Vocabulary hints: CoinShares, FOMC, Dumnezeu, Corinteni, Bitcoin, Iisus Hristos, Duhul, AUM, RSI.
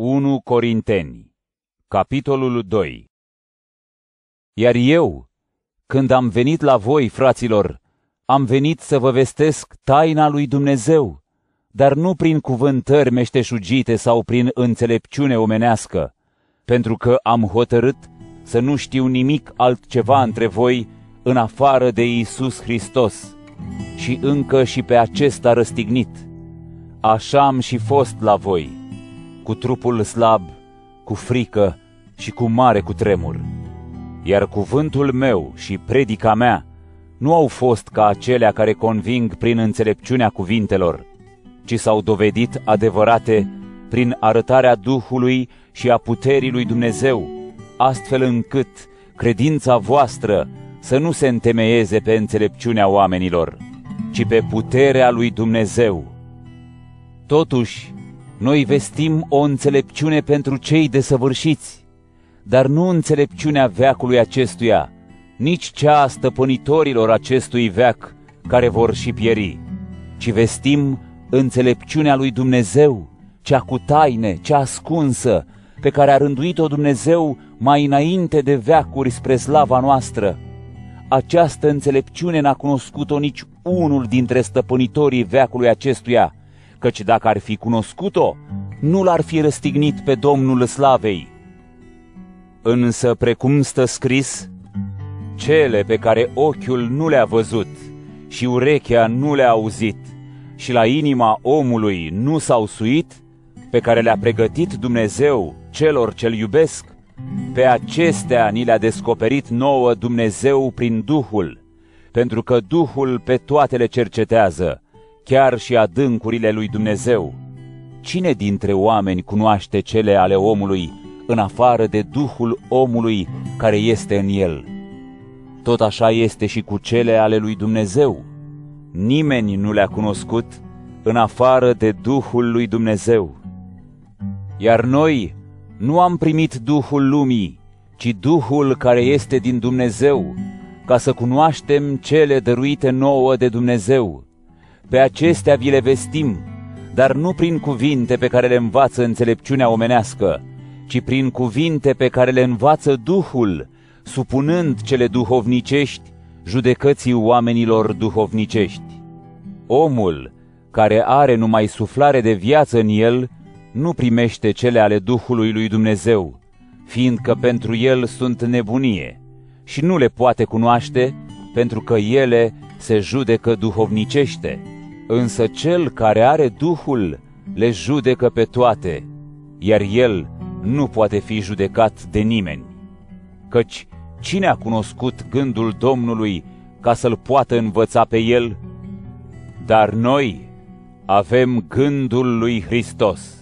1 Corinteni, capitolul 2. Iar eu, când am venit la voi, fraților, am venit să vă vestesc taina lui Dumnezeu, dar nu prin cuvântări meșteșugite sau prin înțelepciune omenească, pentru că am hotărât să nu știu nimic altceva între voi în afară de Iisus Hristos, și încă și pe acesta răstignit. Așa am și fost la voi, cu trupul slab, cu frică și cu mare cutremur. Iar cuvântul meu și predica mea nu au fost ca acelea care conving prin înțelepciunea cuvintelor, ci s-au dovedit adevărate prin arătarea Duhului și a puterii lui Dumnezeu, astfel încât credința voastră să nu se întemeieze pe înțelepciunea oamenilor, ci pe puterea lui Dumnezeu. Totuși, noi vestim o înțelepciune pentru cei desăvârșiți, dar nu înțelepciunea veacului acestuia, nici cea a stăpânitorilor acestui veac care vor și pieri, ci vestim înțelepciunea lui Dumnezeu, cea cu taine, cea ascunsă, pe care a rânduit-o Dumnezeu mai înainte de veacuri spre slava noastră. Această înțelepciune n-a cunoscut-o nici unul dintre stăpânitorii veacului acestuia, căci dacă ar fi cunoscut-o, nu l-ar fi răstignit pe Domnul Slavei. Însă, precum stă scris, cele pe care ochiul nu le-a văzut și urechea nu le-a auzit și la inima omului nu s-au suit, pe care le-a pregătit Dumnezeu celor ce-L iubesc, pe acestea ni le-a descoperit nouă Dumnezeu prin Duhul, pentru că Duhul pe toate le cercetează, chiar și adâncurile lui Dumnezeu. Cine dintre oameni cunoaște cele ale omului, în afară de Duhul omului care este în el? Tot așa este și cu cele ale lui Dumnezeu. Nimeni nu le-a cunoscut, în afară de Duhul lui Dumnezeu. Iar noi nu am primit Duhul lumii, ci Duhul care este din Dumnezeu, ca să cunoaștem cele dăruite nouă de Dumnezeu. Pe acestea vi le vestim, dar nu prin cuvinte pe care le învață înțelepciunea omenească, ci prin cuvinte pe care le învață Duhul, supunând cele duhovnicești judecății oamenilor duhovnicești. Omul care are numai suflare de viață în el nu primește cele ale Duhului lui Dumnezeu, fiindcă pentru el sunt nebunie și nu le poate cunoaște, pentru că ele se judecă duhovnicește. Însă cel care are Duhul le judecă pe toate, iar el nu poate fi judecat de nimeni. Căci cine a cunoscut gândul Domnului ca să-l poată învăța pe el? Dar noi avem gândul lui Hristos.